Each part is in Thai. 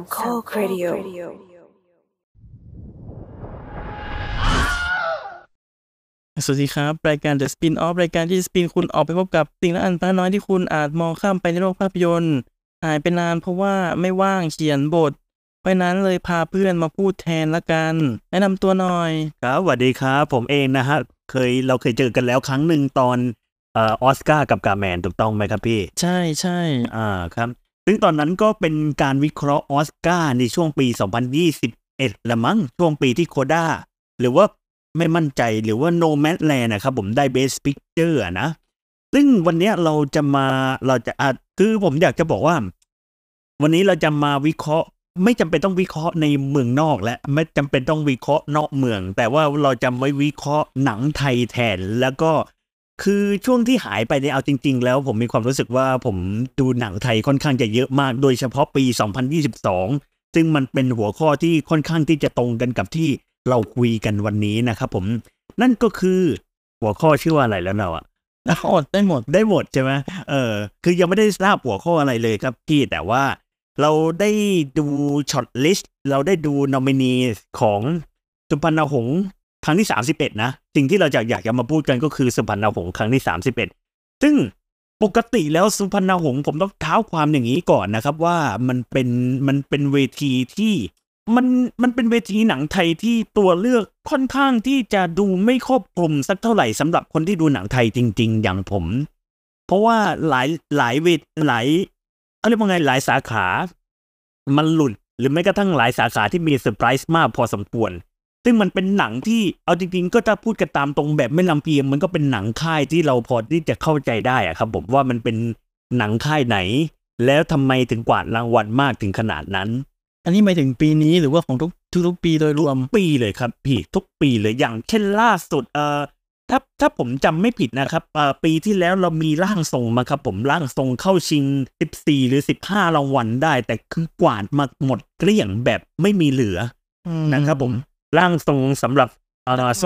3ข้อครีดิโอสวัสดีครับรายการ The Spinoff รายการที่สปินคุณออกไปพบกับสิ่งละอันตาน้อยที่คุณอาจมองข้ามไปในโลกภาพยนตร์หายไปนานเพราะว่าไม่ว่างเขียนบทเพราะนั้นเลยพาเพื่อนมาพูดแทนละกันแนะนำตัวหน่อยครับสวัสดีครับผมเองนะฮะเราเคยเจอกันแล้วครั้งหนึ่งตอนออสการ์กับกาแมนถูกต้องไหมครับพี่ใช่ใช่ครับซึ่งตอนนั้นก็เป็นการวิเคราะห์ออสการ์ในช่วงปี2021ละมั้งช่วงปีที่โคด้าหรือว่าไม่มั่นใจหรือว่าโนแมดแลนด์นะครับผมได้ Best Picture นะซึ่งวันนี้เราจะผมอยากจะบอกว่าวันนี้เราจะมาวิเคราะห์ไม่จำเป็นต้องวิเคราะห์ในเมืองนอกและไม่จำเป็นต้องวิเคราะห์นอกเมืองแต่ว่าเราจะไว้วิเคราะห์หนังไทยแทนแล้วก็คือช่วงที่หายไปเนี่ยเอาจริงๆแล้วผมมีความรู้สึกว่าผมดูหนังไทยค่อนข้างจะเยอะมากโดยเฉพาะปี2022ซึ่งมันเป็นหัวข้อที่ค่อนข้างที่จะตรงกันกับที่เราคุยกันวันนี้นะครับผมนั่นก็คือหัวข้อชื่อว่าอะไรแล้วเนาะได้หมดใช่ไหมคือยังไม่ได้ทราบหัวข้ออะไรเลยครับพี่แต่ว่าเราได้ดูช็อตลิสต์เราได้ดูนอมินีของสุพรรณหงษ์ครั้งที่31นะสิ่งที่เราอยากจะมาพูดกันก็คือสุพรรณหงษ์ครั้งที่31ซึ่งปกติแล้วสุพรรณหงษ์ผมต้องเท้าความอย่างนี้ก่อนนะครับว่ามันเป็นเวทีที่มันเป็นเวทีหนังไทยที่ตัวเลือกค่อนข้างที่จะดูไม่ครอบคลุมสักเท่าไหร่สำหรับคนที่ดูหนังไทยจริงๆอย่างผมเพราะว่าหลายสาขามันหลุดหรือแม้กระทั่งหลายสาขาที่มีเซอร์ไพรส์มากพอสมควรซึ่งมันเป็นหนังที่เอาจริงๆก็จะพูดกันตามตรงแบบไม่ลำเอียงมันก็เป็นหนังค่ายที่เราพอที่จะเข้าใจได้อะครับผมว่ามันเป็นหนังค่ายไหนแล้วทำไมถึงกวาดรางวัลมากถึงขนาดนั้นอันนี้หมายถึงปีนี้หรือว่าของทุกปีโดยรวมปีเลยครับพี่ทุกปีเลยอย่างเช่นล่าสุดถ้าผมจำไม่ผิดนะครับปีที่แล้วเรามีร่างทรงมาครับผมร่างทรงเข้าชิง14หรือ15รางวัลได้แต่คือกวาดมาหมดเกลี้ยงแบบไม่มีเหลือนะครับผมร่างทรงสำหรับ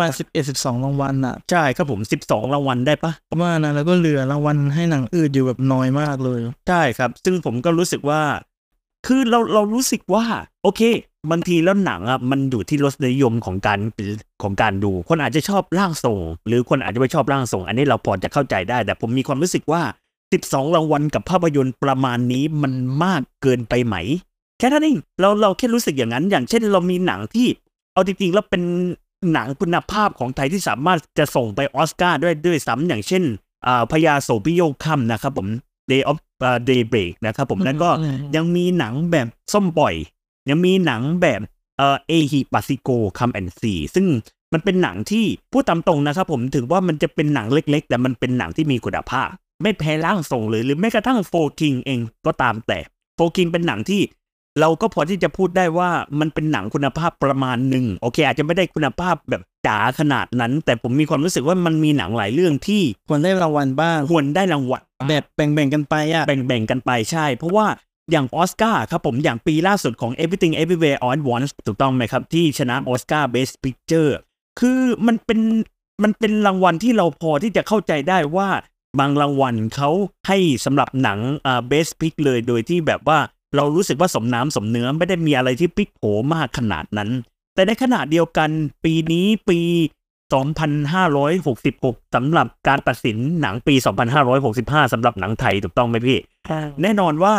11-12รางวัลอ่ะใช่ครับผม12รางวัลได้ปะว่านะแล้วก็เหลือรางวัลให้หนังอื่นอยู่แบบน้อยมากเลยใช่ครับซึ่งผมก็รู้สึกว่าคือเรารู้สึกว่าโอเคบางทีแล้วหนังอ่ะมันอยู่ที่รสนิยมของการดูคนอาจจะชอบร่างทรงหรือคนอาจจะไม่ชอบร่างทรงอันนี้เราพอจะเข้าใจได้แต่ผมมีความรู้สึกว่า12รางวัลกับภาพยนตร์ประมาณนี้มันมากเกินไปไหมแค่นั้นเองเราแค่รู้สึกอย่างนั้นอย่างเช่นเรามีหนังที่เอาจริงๆแล้วเป็นหนังคุณภาพของไทยที่สามารถจะส่งไปออสการ์ด้วยซ้ำอย่างเช่นพญาโสภิโยค่ำนะครับผมDay of Daybreak นะครับผมแล้วก็ยังมีหนังแบบส้มปล่อยยังมีหนังแบบเอฮิปัสซิโก Come and See ซึ่งมันเป็นหนังที่พูดตามตรงนะครับผมถึงว่ามันจะเป็นหนังเล็กๆแต่มันเป็นหนังที่มีคุณภาพไม่แพ้ร่างทรงเลยหรือแม้กระทั่งโฟกิงเองก็ตามแต่โฟกิงเป็นหนังที่เราก็พอที่จะพูดได้ว่ามันเป็นหนังคุณภาพประมาณหนึ่งโอเคอาจจะไม่ได้คุณภาพแบบจ๋าขนาดนั้นแต่ผมมีความรู้สึกว่ามันมีหนังหลายเรื่องที่ควรได้รางวัลบ้างควรได้รางวัลแบบแบ่งๆกันไปอ่ะแบ่งกันไปใช่เพราะว่าอย่างออสการ์ครับผมอย่างปีล่าสุดของ Everything Everywhere All at Once ถูกต้องไหมครับที่ชนะออสการ์ Best Picture คือมันเป็นรางวัลที่เราพอที่จะเข้าใจได้ว่าบางรางวัลเขาให้สำหรับหนังBest Pic เลยโดยที่แบบว่าเรารู้สึกว่าสมน้ำสมเนื้อไม่ได้มีอะไรที่พลิกโผมากขนาดนั้นแต่ในขณะเดียวกันปีนี้ปี2566สำหรับการตัดสินหนังปี2565สำหรับหนังไทยถูกต้องไหมพี่แน่นอนว่า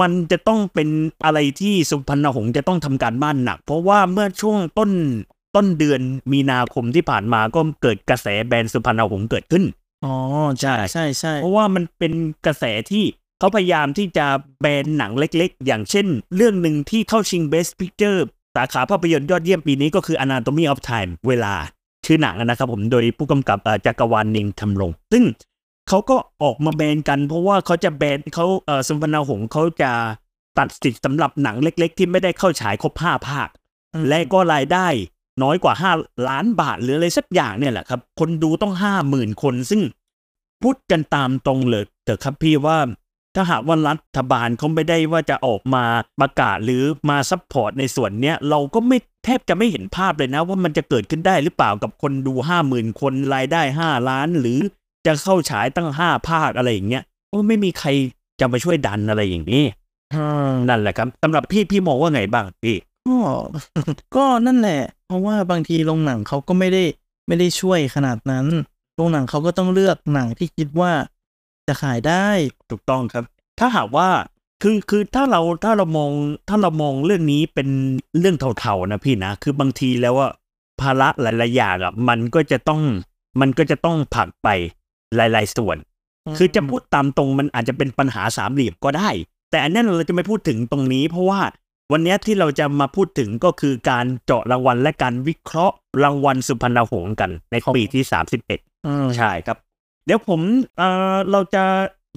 มันจะต้องเป็นอะไรที่สุพรรณหงษ์จะต้องทำการบ้านหนักเพราะว่าเมื่อช่วงต้นเดือนมีนาคมที่ผ่านมาก็เกิดกระแสแบนสุพรรณหงษ์เกิดขึ้นอ๋อใช่ใช่ใช่เพราะว่ามันเป็นกระแสที่เขาพยายามที่จะแบนหนังเล็กๆอย่างเช่นเรื่องหนึ่งที่เข้าชิง Best Picture สาขาภาพยนตร์ยอดเยี่ยมปีนี้ก็คือ Anatomy of Time เวลาชื่อหนังนะครับผมโดยผู้กำกับจักรวาลนิงทำลงซึ่งเขาก็ออกมาแบนกันเพราะว่าเขาจะแบนเขาสุพรรณหงษ์เขาจะตัดสิทธิ์สำหรับหนังเล็กๆที่ไม่ได้เข้าฉายครบ5ภาคและก็รายได้น้อยกว่า5ล้านบาทหรืออะไรสักอย่างเนี่ยแหละครับคนดูต้อง 50,000 คนซึ่งพูดกันตามตรงเลยเถอะครับพี่ว่าถ้าหากว่ารัฐบาลเขาไม่ได้ว่าจะออกมาประกาศหรือมาซัพพอร์ตในส่วนเนี้ยเราก็ไม่แทบจะไม่เห็นภาพเลยนะว่ามันจะเกิดขึ้นได้หรือเปล่ากับคนดู 50,000 คนรายได้5ล้านหรือจะเข้าฉายตั้ง5ภาคอะไรอย่างเงี้ยโอ้ไม่มีใครจะมาช่วยดันอะไรอย่างนี้ นั่นแหละครับสำหรับพี่มองว่าไงบ้างพี่ก็นั่นแหละเพราะว่าบางทีโรงหนังเขาก็ไม่ได้ช่วยขนาดนั้นโรงหนังเขาก็ต้องเลือกหนังที่คิดว่าจะขายได้ถูกต้องครับถ้าหากว่าคือถ้าเรามองเรื่องนี้เป็นเรื่องเท่าๆนะพี่นะคือบางทีแล้วว่าภาระหลายๆอย่างอ่ะมันก็จะต้องผลักไปหลายๆส่วนคือจะพูดตามตรงมันอาจจะเป็นปัญหาสามเหลี่ยมก็ได้แต่อันนั้นเราจะไม่พูดถึงตรงนี้เพราะว่าวันนี้ที่เราจะมาพูดถึงก็คือการเจาะรางวัลและการวิเคราะห์รางวัลสุพรรณหงส์กันในปีที่31ใช่ครับเดี๋ยวผมเราจะ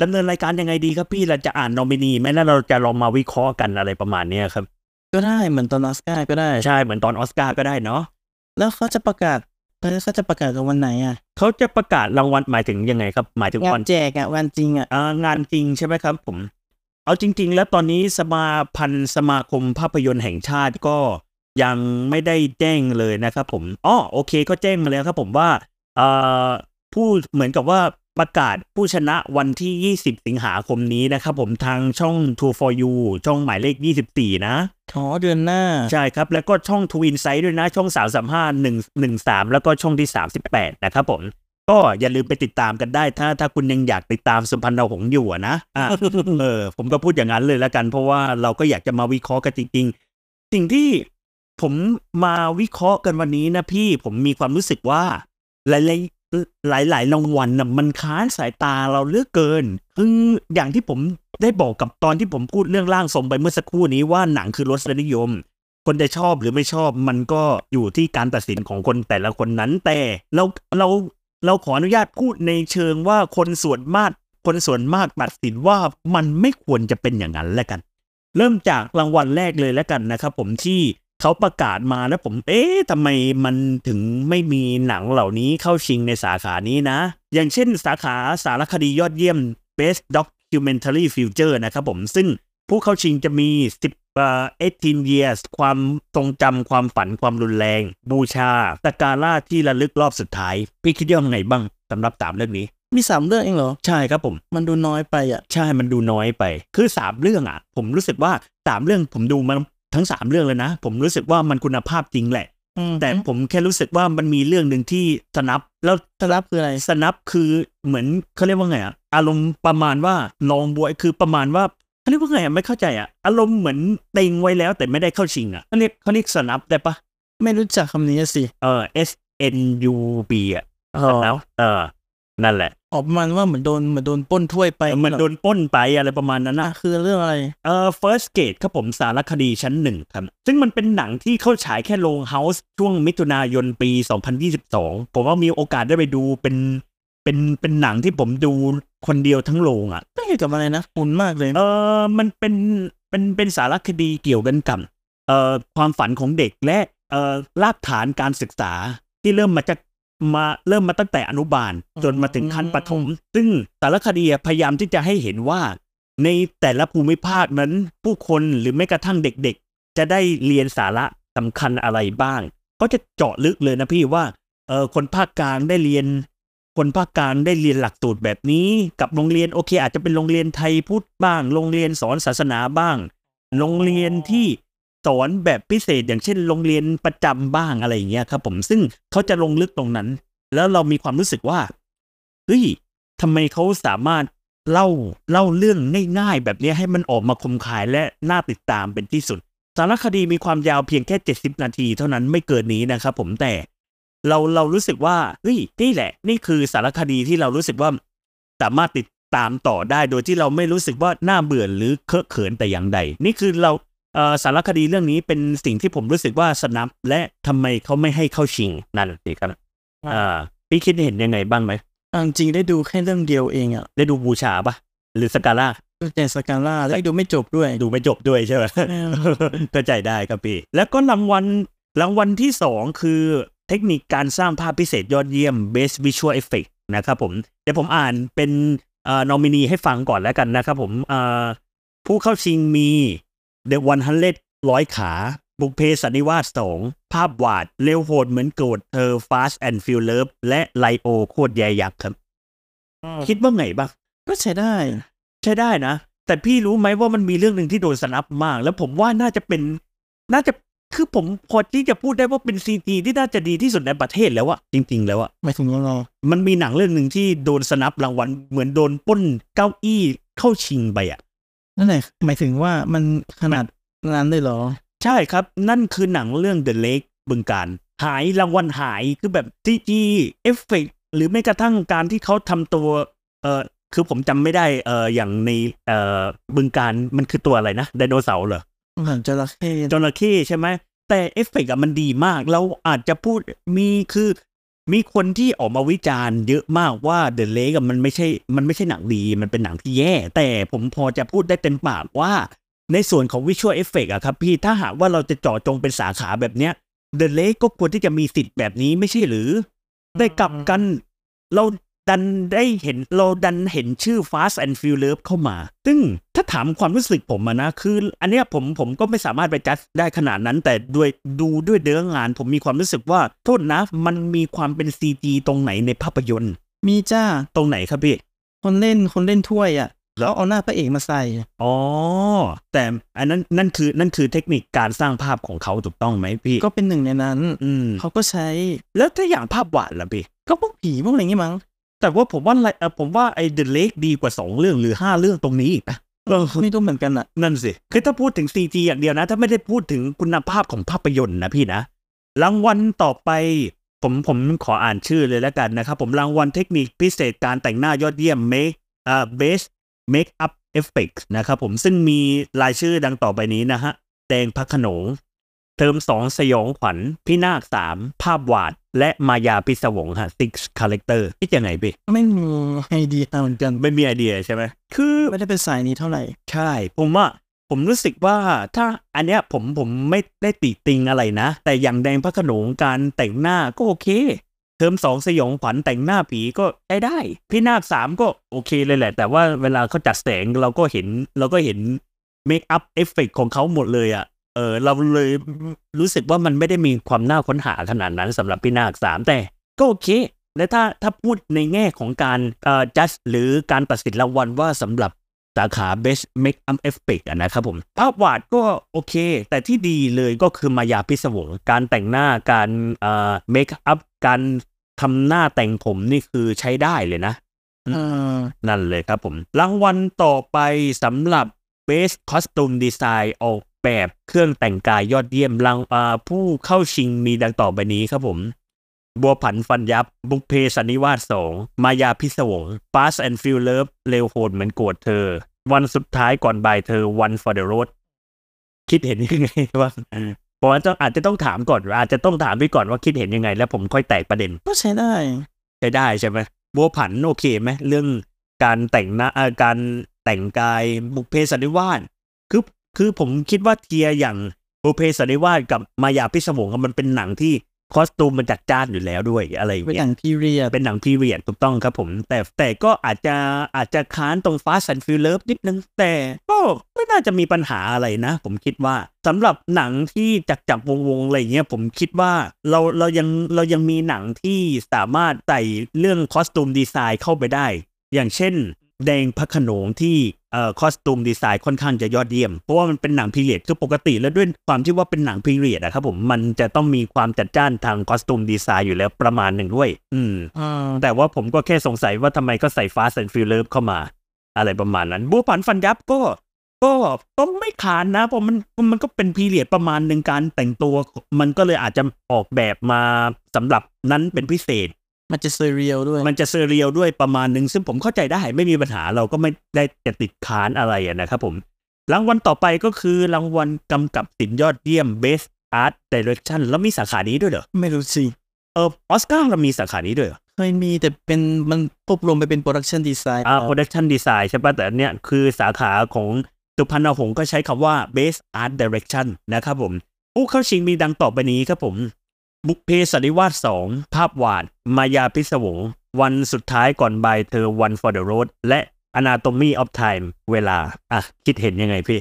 ดำเนินรายการยังไงดีครับพี่เราจะอ่านนอมินีไหมแล้วเราจะลองมาวิเคราะห์กันอะไรประมาณนี้ครับก็ได้เหมือนตอนออสการ์ก็ได้ใช่เหมือนตอนออสการ์ก็ได้เนาะแล้วเขาจะประกาศวันไหนอ่ะเขาจะประกาศรางวัลหมายถึงยังไงครับหมายถึงวันแจกอ่ะวันจริงอ่ะงานจริงใช่ไหมครับผมเอาจริงๆแล้วตอนนี้สมาคมภาพยนตร์แห่งชาติก็ยังไม่ได้แจ้งเลยนะครับผมอ๋อโอเคก็แจ้งมาแล้วครับผมว่าผู้เหมือนกับว่าประกาศผู้ชนะวันที่20สิงหาคมนี้นะครับผมทางช่อง True for You ช่องหมายเลข24นะอ๋อเดือนหน้าใช่ครับแล้วก็ช่อง True Insight ด้วยนะช่อง335 113แล้วก็ช่องที่38นะครับผมก็อย่าลืมไปติดตามกันได้ถ้าคุณยังอยากติดตามสุพรรณหงส์อยู่นะผมก็พูดอย่างนั้นเลยแล้วกันเพราะว่าเราก็อยากจะมาวิเคราะห์กันจริงๆสิ่งที่ผมมาวิเคราะห์กันวันนี้นะพี่ผมมีความรู้สึกว่าหลายรางวัลน่ะมันค้านสายตาเราเหลือเกินคืออย่างที่ผมได้บอกกับตอนที่ผมพูดเรื่องร่างทรงไปเมื่อสักครู่นี้ว่าหนังคือรสนิยมคนจะชอบหรือไม่ชอบมันก็อยู่ที่การตัดสินของคนแต่ละคนนั้นแต่เราขออนุญาตพูดในเชิงว่าคนส่วนมากตัดสินว่ามันไม่ควรจะเป็นอย่างนั้นแล้วกันเริ่มจากรางวัลแรกเลยแล้วกันนะครับผมที่เขาประกาศมาแล้วผมทำไมมันถึงไม่มีหนังเหล่านี้เข้าชิงในสาขานี้นะอย่างเช่นสาขาสารคดียอดเยี่ยม Best Documentary Feature นะครับผมซึ่งผู้เข้าชิงจะมี18 Years ความทรงจำความฝันความรุนแรงบูชาตะการ่าที่ระลึกรอบสุดท้ายพี่คิดยังไงบ้างสำหรับ3เรื่องนี้มี3เรื่องเองเหรอใช่ครับผมมันดูน้อยไปอ่ะใช่มันดูน้อยไปคือ3เรื่องอ่ะผมรู้สึกว่า3เรื่องผมดูมันทั้ง3เรื่องเลยนะผมรู้สึกว่ามันคุณภาพจริงแหละแต่ผมแค่รู้สึกว่ามันมีเรื่องนึงที่สนับแล้วสนับคืออะไรสนับคือเหมือนเขาเรียกว่าไงอ่ะอารมณ์ประมาณว่าลองบวยคือประมาณว่าเขาเรียกว่าไงอ่ะไม่เข้าใจอ่ะอารมณ์เหมือนเต็งไว้แล้วแต่ไม่ได้เข้าชิงอ่ะเขาเรียกสนับได้ปะไม่รู้จักคำนี้สิSNUB อ่ะแล้วนั่นแหละออกมันว่าเหมือนโดนป้นถ้วยไปเหมือนโดนป้นไปอะไรประมาณนั้นนะคือเรื่องอะไรFirst Gate ครับผมสารคดีชั้น1ครับซึ่งมันเป็นหนังที่เข้าฉายแค่โรงเฮาส์ช่วงมิถุนายนปี2022ผมว่ามีโอกาสได้ไปดูเป็นหนังที่ผมดูคนเดียวทั้งโรงอ่ะเกี่ยวกับอะไรนะอุ่นมากเลยมันเป็นสารคดีเกี่ยวกันกับความฝันของเด็กและรากฐานการศึกษาที่เริ่มมาตั้งแต่อนุบาลจนมาถึงขั้นประถมซึ่งสารคดีพยายามที่จะให้เห็นว่าในแต่ละภูมิภาคนั้นผู้คนหรือแม้กระทั่งเด็กๆจะได้เรียนสาระสำคัญอะไรบ้างก็จะเจาะลึกเลยนะพี่ว่าคนภาคกลางได้เรียนหลักสูตรแบบนี้กับโรงเรียนโอเคอาจจะเป็นโรงเรียนไทยพุทธบ้างโรงเรียนสอนศาสนาบ้างโรงเรียนที่สอนแบบพิเศษอย่างเช่นโรงเรียนประจำบ้างอะไรอย่างเงี้ยครับผมซึ่งเขาจะลงลึกตรงนั้นแล้วเรามีความรู้สึกว่าเฮ้ยทำไมเขาสามารถเล่าเรื่องง่ายๆแบบนี้ให้มันออกมาคมคายและน่าติดตามเป็นที่สุดสารคดีมีความยาวเพียงแค่70นาทีเท่านั้นไม่เกินนี้นะครับผมแต่เรารู้สึกว่าเฮ้ยนี่แหละนี่คือสารคดีที่เรารู้สึกว่าสามารถติดตามต่อได้โดยที่เราไม่รู้สึกว่าน่าเบื่อหรือเคอะเขินแต่อย่างใดนี่คือเราสารคดีเรื่องนี้เป็นสิ่งที่ผมรู้สึกว่าสนับและทำไมเขาไม่ให้เข้าชิงนั่นสิครับพี่คิดเห็นยังไงบ้างไหมจริงได้ดูแค่เรื่องเดียวเองอ่ะได้ดูบูชาปะหรือสกาล่าแต่สกาล่าได้ดูไม่จบด้วยดูไม่จบด้วยใช่ไหมเข้าใจได้ครับพี่แล้วก็รางวัลที่2คือเทคนิคการสร้างภาพพิเศษยอดเยี่ยม Best Visual Effect นะครับผมเดี๋ยวผมอ่านเป็นนอมินีให้ฟังก่อนแล้วกันนะครับผมผู้เข้าชิงมีThe 100 ขาบุพเพสันนิวาส2ภาพวาดเร็วโหดเหมือนโกรธเธอ Fast and Feel Love และไลโอโคตรแย่ยักษ์ครับคิดว่าไงบ้างก็ใช้ได้นะ แต่พี่รู้ไหมว่ามันมีเรื่องหนึ่งที่โดนสนับมากแล้วผมว่าน่าจะคือผมพอที่จะพูดได้ว่าเป็นซีจีที่น่าจะดีที่สุดในประเทศแล้วอะจริงๆแล้วอะไม่ถึงเรามันมีหนังเรื่องหนึ่งที่โดนสนับรางวัลเหมือนโดนป้นเก้าอี้เข้าชิงไปอะนั่นแหละหมายถึงว่ามันขนาดนั้นเลยเหรอใช่ครับนั่นคือหนังเรื่อง The Lake บึงการหายรางวัลหายคือแบบซีจีเอฟเฟกต์หรือแม้กระทั่งการที่เขาทำตัวคือผมจำไม่ได้อย่างในบึงการมันคือตัวอะไรนะไดโนเสาร์เหรอจระเข้ใช่ไหมแต่เอฟเฟกต์มันดีมากเราอาจจะพูดมีคนที่ออกมาวิจารณ์เยอะมากว่า The Lake มันไม่ใช่หนังดีมันเป็นหนังที่แย่แต่ผมพอจะพูดได้เต็มปากว่าในส่วนของวิชวลเอฟเฟกต์ครับพี่ถ้าหากว่าเราจะเจาะจงเป็นสาขาแบบเนี้ย The Lake ก็ควรที่จะมีสิทธิ์แบบนี้ไม่ใช่หรือได้กลับกันเราดันเห็นชื่อ Fast and Furious เข้ามาซึ่งถ้าถามความรู้สึกผมนะคืออันเนี้ยผมก็ไม่สามารถไปจัดได้ขนาดนั้นแต่ด้วยเนื้องานผมมีความรู้สึกว่าโทษนะมันมีความเป็น CG ตรงไหนในภาพยนตร์มีจ้าตรงไหนครับพี่คนเล่นถ้วยอ่ะแล้วเอาหน้าพระเอกมาใส่อ๋อแต่อันนั้นนั่นคือเทคนิคการสร้างภาพของเขาถูกต้องไหมพี่ก็เป็นหนึ่งในนั้นเขาก็ใช้แล้วถ้าอย่างภาพหวานล่ะพี่ก็พวกผีพวกอะไรอย่างงี้มั้งแต่ว่าผมว่าไอ้ The Lake ดีกว่า2เรื่องหรือ5เรื่องตรงนี้อีกนะไม่ต้องเหมือนกันอ่ะนั่นสิคือถ้าพูดถึง CG อย่างเดียวนะถ้าไม่ได้พูดถึงคุณภาพของภาพยนตร์นะพี่นะรางวัลต่อไปผมขออ่านชื่อเลยแล้วกันนะครับผมรางวัลเทคนิคพิเศษการแต่งหน้ายอดเยี่ยม Best Makeup Effects นะครับผมซึ่งมีรายชื่อดังต่อไปนี้นะฮะแดงพระโขนงเทอม2สยองขวัญพี่นาค3ภาพวาดและมายาพิศวงฮะ6 character คิดยังไงพี่ไม่มีไอเดียเหมือนกันไม่มีไอเดียใช่ไหมคือไม่ได้เป็นสายนี้เท่าไหร่ใช่ผมรู้สึกว่าถ้าอันเนี้ยผมไม่ได้ติติงอะไรนะแต่อย่างแดงพระโขนงการแต่งหน้าก็โอเคเทอม2สยองขวัญแต่งหน้าผีก็ได้พี่นาค3ก็โอเคเลยแหละแต่ว่าเวลาเขาจัดแสงเราก็เห็นเมคอัพเอฟเฟกต์ของเขาหมดเลยอ่ะเราเลยรู้สึกว่ามันไม่ได้มีความน่าค้นหาขนาดนั้นสำหรับพี่นาค3แต่ก็โอเคและถ้าพูดในแง่ของการจัดหรือการตัดสินรางวัลว่าสำหรับสาขา Best Makeup Effect นะครับผมภาพวาดก็โอเคแต่ที่ดีเลยก็คือมายาพิศวงการแต่งหน้าการเมคอัพการทำหน้าแต่งผมนี่คือใช้ได้เลยนะนั่นเลยครับผมรางวัลต่อไปสำหรับ Best Costume Design ออกแบบเครื่องแต่งกายยอดเยี่ยมผู้เข้าชิงมีดังต่อไปนี้ครับผมบัวผันฟันยับบุพเพสันนิวาส2มายาพิศวง Fast and Furious เร็วโหดเหมือนโกรธเธอวันสุดท้ายก่อนบ่ายเธอ One for the Road คิดเห็นยังไงว่าผมอาจจะต้องถามก่อนอาจจะต้องถามพี่ก่อนว่าคิดเห็นยังไงแล้วผมค่อยแตกประเด็นก็ใช้ได้ใช่ไหมบัวผันโอเคไหมเรื่องการแต่งหน้าการแต่งกายบุพเพสันนิวาสคือผมคิดว่าเทียอย่างบุพเพสันนิวาสกับมายาพิศวงมันเป็นหนังที่คอสตูมมันจัดจ้านอยู่แล้วด้วยอะไรอย่างเงี้ยเป็นหนังพีเรียดถูกต้องครับผมแต่ก็อาจจะค้านตรง Fast and Furious นิดนึงแต่ก็ไม่น่าจะมีปัญหาอะไรนะผมคิดว่าสำหรับหนังที่จับวงอะไรเงี้ยผมคิดว่าเรายังมีหนังที่สามารถใส่เรื่องคอสตูมดีไซน์เข้าไปได้อย่างเช่นแดงพระโขนงที่คอสตูมดีไซน์ค่อนข้างจะยอดเยี่ยมเพราะว่ามันเป็นหนังพีเรียดคือปกติแล้วด้วยความที่ว่าเป็นหนังพีเรียดครับผมมันจะต้องมีความจัดจ้านทางคอสตูมดีไซน์อยู่แล้วประมาณหนึ่งด้วยแต่ว่าผมก็แค่สงสัยว่าทำไมก็ใส่ Fast and Furious เข้ามาอะไรประมาณนั้นบัวผันฟันยับก็ไม่ขานนะเพราะมันก็เป็นพีเรียดประมาณหนึ่งการแต่งตัวมันก็เลยอาจจะออกแบบมาสำหรับนั้นเป็นพิเศษมันจะเซเรียลด้วยประมาณนึงซึ่งผมเข้าใจได้ไม่มีปัญหาเราก็ไม่ได้จะติดค้านอะไรนะครับผมรางวัลต่อไปก็คือรางวัลกำกับศิลป์ยอดเยี่ยม Best Art Direction แล้วมีสาขานี้ด้วยเหรอไม่รู้สิออสการ์เรามีสาขานี้ด้วยเหรอเคยมีแต่เป็นมันควบรวมไปเป็น Production Design Production Design ใช่ป่ะแต่อันเนี้ยคือสาขาของสุพรรณหงส์ก็ใช้คำว่า Best Art Direction นะครับผมผู้เข้าชิงมีดังต่อไปนี้ครับผมบุพเพสันนิวาส2ภาพวาดมายาพิศวงวันสุดท้ายก่อนบ่ายเธอ One for the Road และ Anatomy of Time เวลาคิดเห็นยังไงพี่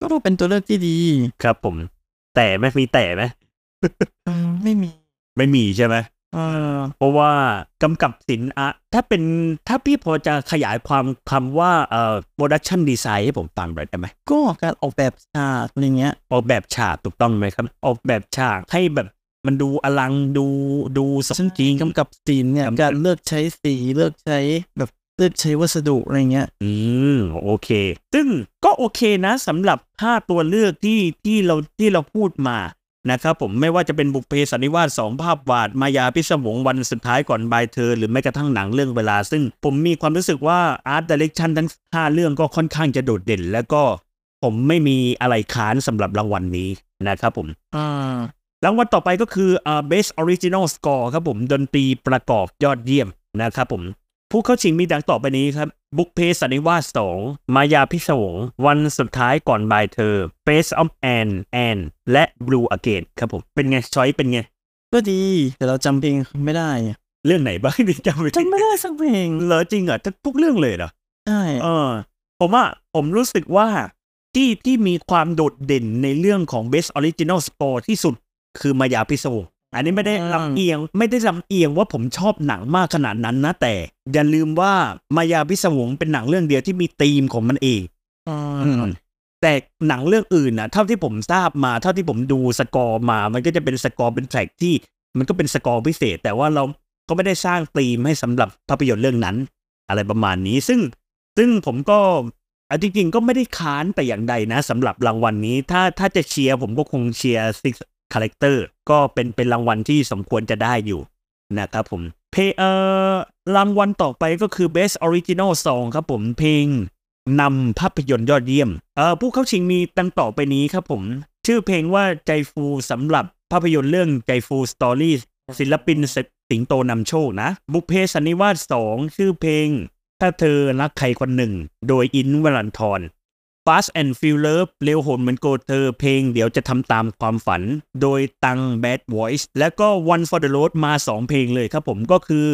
ก็เป็นตัวเลือกที่ดีครับผมแต่ไม่มีแต่ไหมไม่มีใช่ไหม เพราะว่ากำกับศิลป์อะถ้าพี่พอจะขยายความคำว่าproduction design ให้ผมฟังหน่อยได้ไหมก็การออกแบบฉากอะไรเงี้ยออกแบบฉากถูกต้องไหมครับออกแบบฉากให้แบบมันดูอลังดูจริงจริงกำกับศิลป์เนี่ยการเลือกใช้สีเลือกใช้แบบเลือกใช้วัสดุอะไรเงี้ยโอเคซึ่งก็โอเคนะสำหรับ5ตัวเลือกที่เราพูดมานะครับผมไม่ว่าจะเป็นบุพเพสันนิวาส2ภาพวาดมายาพิศวงวันสุดท้ายก่อนบายเธอหรือแม้กระทั่งหนังเรื่องเวลาซึ่งผมมีความรู้สึกว่าอาร์ตไดเรคชั่นทั้ง5เรื่องก็ค่อนข้างจะโดดเด่นแล้วก็ผมไม่มีอะไรค้านสำหรับรางวัล นี้นะครับผมรางวัลต่อไปก็คือBest Original Score ครับผมดนตรีประกอบยอดเยี่ยมนะครับผมผู้เข้าชิงมีดังต่อไปนี้ครับบุพเพสันนิวาส2มายาพิศวงวันสุดท้ายก่อนบ่ายเธอ Face of Anne และ Blue Again ครับผมเป็นไงช้อยเป็นไงก็ดีแต่เราจำเพลงไม่ได้เรื่องไหนบ้างที่จำไม่ได้สักเพลงเหรอจริงเหรอทุกเรื่องเลยเหรอใช่ผมรู้สึกว่าที่มีความโดดเด่นในเรื่องของ Best Original Score ที่สุดคือมายาพิศวงอันนี้ไม่ได้ลำเอียงว่าผมชอบหนังมากขนาดนั้นนะแต่อย่าลืมว่ามายาพิศวงเป็นหนังเรื่องเดียวที่มีธีมของมันเองแต่หนังเรื่องอื่นนะเท่าที่ผมทราบมาเท่าที่ผมดูสกอร์มามันก็จะเป็นสกอร์เป็นแทร็กที่มันก็เป็นสกอร์พิเศษแต่ว่าเราก็ไม่ได้สร้างธีมให้สำหรับภาพยนตร์เรื่องนั้นอะไรประมาณนี้ซึ่งผมก็จริงๆก็ไม่ได้ค้านแต่อย่างใดนะสำหรับรางวัล นี้ถ้าจะเชียร์ผมก็คงเชียร์คาแรคเตอร์ก็เป็นรางวัลที่สมควรจะได้อยู่นะครับผมรางวัลต่อไปก็คือ Best Original Song ครับผมเพลงนำภาพยนตร์ยอดเยี่ยมผู้เข้าชิงมีดังต่อไปนี้ครับผมชื่อเพลงว่าใจฟูสำหรับภาพยนตร์เรื่องใจฟูสตอรี่ศิลปินสิงโตนำโชคนะบุพเพสันนิวาส2ชื่อเพลงถ้าเธอรักใครคนหนึ่งโดยอินวรันธรFast and Feel Love เร็วโหดเหมือนโกเธอเพลงเดี๋ยวจะทำตามความฝันโดยตัง Bad Voice แล้วก็ One for the Road มา2เพลงเลยครับผมก็คือ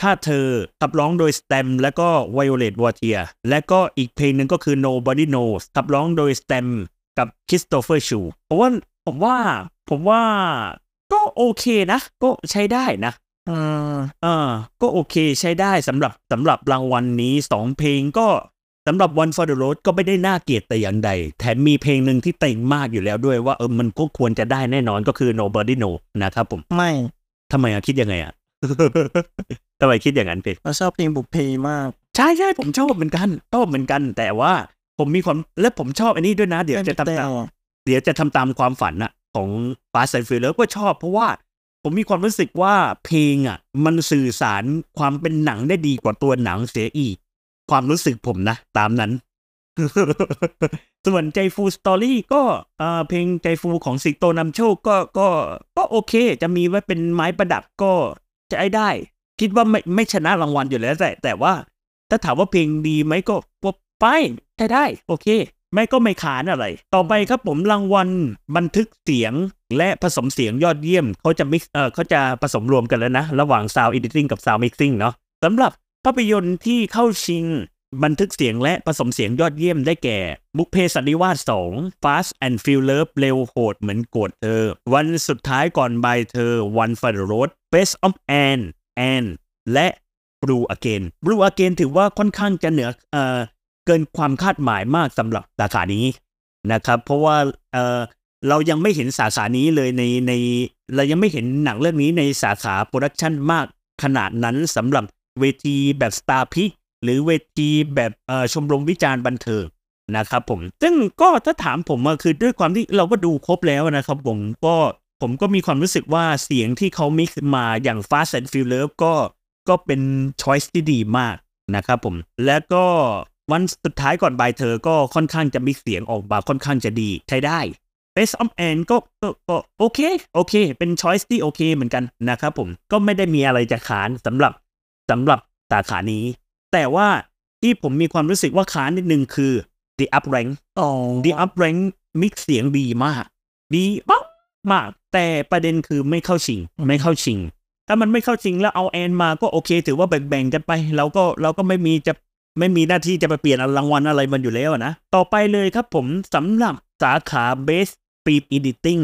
ถ้าเธอขับร้องโดย Stamp แล้วก็ Violet Wartier และก็อีกเพลงนึงก็คือ Nobody Knows ขับร้องโดย Stamp กับ Christopher Chu ผมว่าก็โอเคนะก็ใช้ได้นะก็โอเคใช้ได้สำหรับรางวัล นี้2เพลงก็สำหรับ One for the Road ก็ไม่ได้น่าเกลียดแต่อย่างใดแถมมีเพลงหนึ่งที่เต่งมากอยู่แล้วด้วยว่ามันก็ควรจะได้แน่นอนก็คือ Nobody Know นะครับผมไม่ทำไมคิดยังไงอ่ะทำไมคิดอย่างนั้นพี่เราชอบเพลงบุพเพมากใช่ใช่ผมชอบเหมือนกันแต่ว่าผมมีความและผมชอบอันนี้ด้วยนะเดี๋ยวจะทำตามความฝันอะของ Fast and Furious ก็ชอบเพราะว่าผมมีความรู้สึกว่าเพลงอะมันสื่อสารความเป็นหนังได้ดีกว่าตัวหนังเสียอีกความรู้สึกผมนะตามนั้นส่วนใจฟูสตอรี่ก็เพลงใจฟูของสิงโตนำโชคก็โอเคจะมีไว้เป็นไม้ประดับก็จะได้คิดว่าไม่ชนะรางวัลอยู่แล้วแต่ว่าถ้าถามว่าเพลงดีไหมก็ไปได้โอเคไม่ก็ไม่ขาดอะไรต่อไปครับผมรางวัลบันทึกเสียงและผสมเสียงยอดเยี่ยมเขาจะผสมรวมกันแล้วนะระหว่าง Sound Editing กับ Sound Mixing เนาะสำหรับภาพยนตร์ที่เข้าชิงบันทึกเสียงและผสมเสียงยอดเยี่ยมได้แก่บุพเพสันนิวาส2 Fast and Feel Love เร็วโหดเหมือนโกรธเธอวันสุดท้ายก่อนบายเธอ One for the Road Face of Anne และ Blue Again Blue Again ถือว่าค่อนข้างจะเหนือเกินความคาดหมายมากสำหรับสาขานี้นะครับเพราะว่าเรายังไม่เห็นสาขานี้เลยในเรายังไม่เห็นหนังเรื่องนี้ในสาขาโปรดักชั่นมากขนาดนั้นสำหรับเวทีแบบ Star Pick หรือเวทีแบบชมรมวิจารณ์บันเทิงนะครับผมซึ่งก็ถ้าถามผมคือด้วยความที่เราก็ดูครบแล้วนะครับผมก็มีความรู้สึกว่าเสียงที่เขามิกซ์มาอย่าง Fast and Feel Love ก็เป็น choice ที่ดีมากนะครับผมและก็วันสุดท้ายก่อนบ่ายเธอก็ค่อนข้างจะมีเสียงออกมาค่อนข้างจะดีใช้ได้ Face of Anne ก็โอเคเป็น choice ที่โอเคเหมือนกันนะครับผมก็ไม่ได้มีอะไรจะค้านสำหรับสาขานี้แต่ว่าที่ผมมีความรู้สึกว่าค้านนิดนึงคือ The Uprank The Uprank มิกซ์เสียงดีมากแต่ประเด็นคือไม่เข้าชิงถ้ามันไม่เข้าชิงแล้วเอาแอนมาก็โอเคถือว่าแบ่งกันไปเราก็ไม่มีหน้าที่จะไปเปลี่ยนรางวัลอะไรมันอยู่แล้วนะต่อไปเลยครับผมสำหรับสาขา Best Film Editing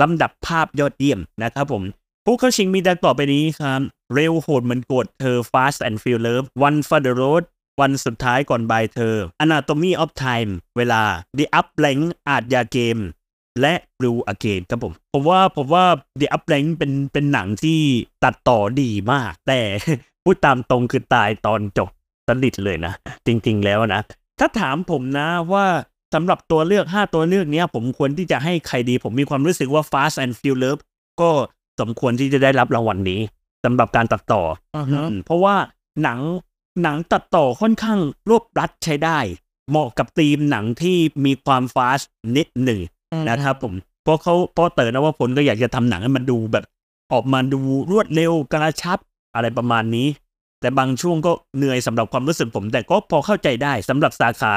ลำดับภาพยอดเยี่ยมนะครับผม ผู้เข้าชิงมีดังต่อไปนี้ครับเร็วโหดเหมือนโกรธเธอ Fast and Feel Love One for the Road วันสุดท้ายก่อนบายเธอ Anatomy of Time เวลา The Uplank อาจยาเกมและ Blue Again ครับผมผมว่า The Uplank เป็นหนังที่ตัดต่อดีมากแต่พูดตามตรงคือตายตอนจบสนิทเลยนะจริงๆแล้วนะถ้าถามผมนะว่าสำหรับตัวเลือก5ตัวเลือกนี้ผมควรที่จะให้ใครดีผมมีความรู้สึกว่า Fast and Feel Love ก็สมควรที่จะได้รับรางวัลนี้สำหรับการตัดต่อ เพราะว่าหนังตัดต่อค่อนข้างรวบรัดใช้ได้เหมาะกับธีมหนังที่มีความ Fast นิดหนึ่งนะครับผมเพราะเต๋อนวพลก็อยากจะทำหนังให้มันดูแบบออกมาดูรวดเร็วกระชับอะไรประมาณนี้แต่บางช่วงก็เหนื่อยสำหรับความรู้สึกผมแต่ก็พอเข้าใจได้สำหรับสาขา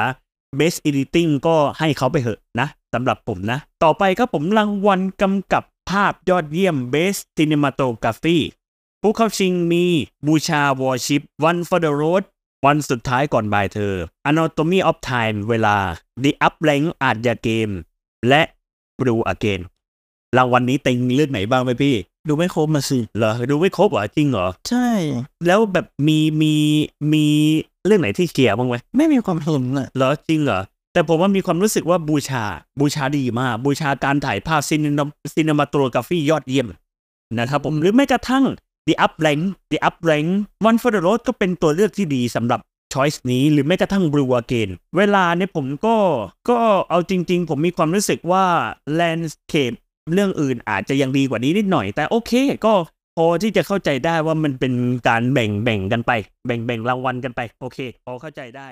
Best Editing ก็ให้เขาไปเหอะนะสำหรับผมนะต่อไปครับผมรางวัลกำกับภาพยอดเยี่ยม Best Cinematography ผู้เข้าชิงมีบูชา Worship One for the Road วันสุดท้ายก่อนบ่ายเธอ Anatomy of Time เวลา The Uplank อาจยาเกมและ Blue Again รางวัลนี้เต็งเลือดไหนบ้างไหมพี่ดูไม่ครบมาสิเหรอดูไม่ครบเหรอจริงเหรอใช่แล้วแบบมีเรื่องไหนที่เกี่ยวบ้างไหมไม่มีความเห็นนะเหรอจริงเหรอแต่ผมว่ามีความรู้สึกว่าบูชาดีมากบูชาการถ่ายภาพซินิมาโตกราฟียอดเยี่ยมนะครับผมหรือแม้กระทั่ง The Uplank One for the Road ก็เป็นตัวเลือกที่ดีสำหรับ choice นี้หรือแม้กระทั่ง Blue Again เวลาเนี่ยผมก็เอาจริงๆผมมีความรู้สึกว่า landscapeเรื่องอื่นอาจจะยังดีกว่านี้นิดหน่อยแต่โอเคก็พอที่จะเข้าใจได้ว่ามันเป็นการแบ่งกันไปแบ่งรางวัลกันไปโอเคพอเข้าใจได้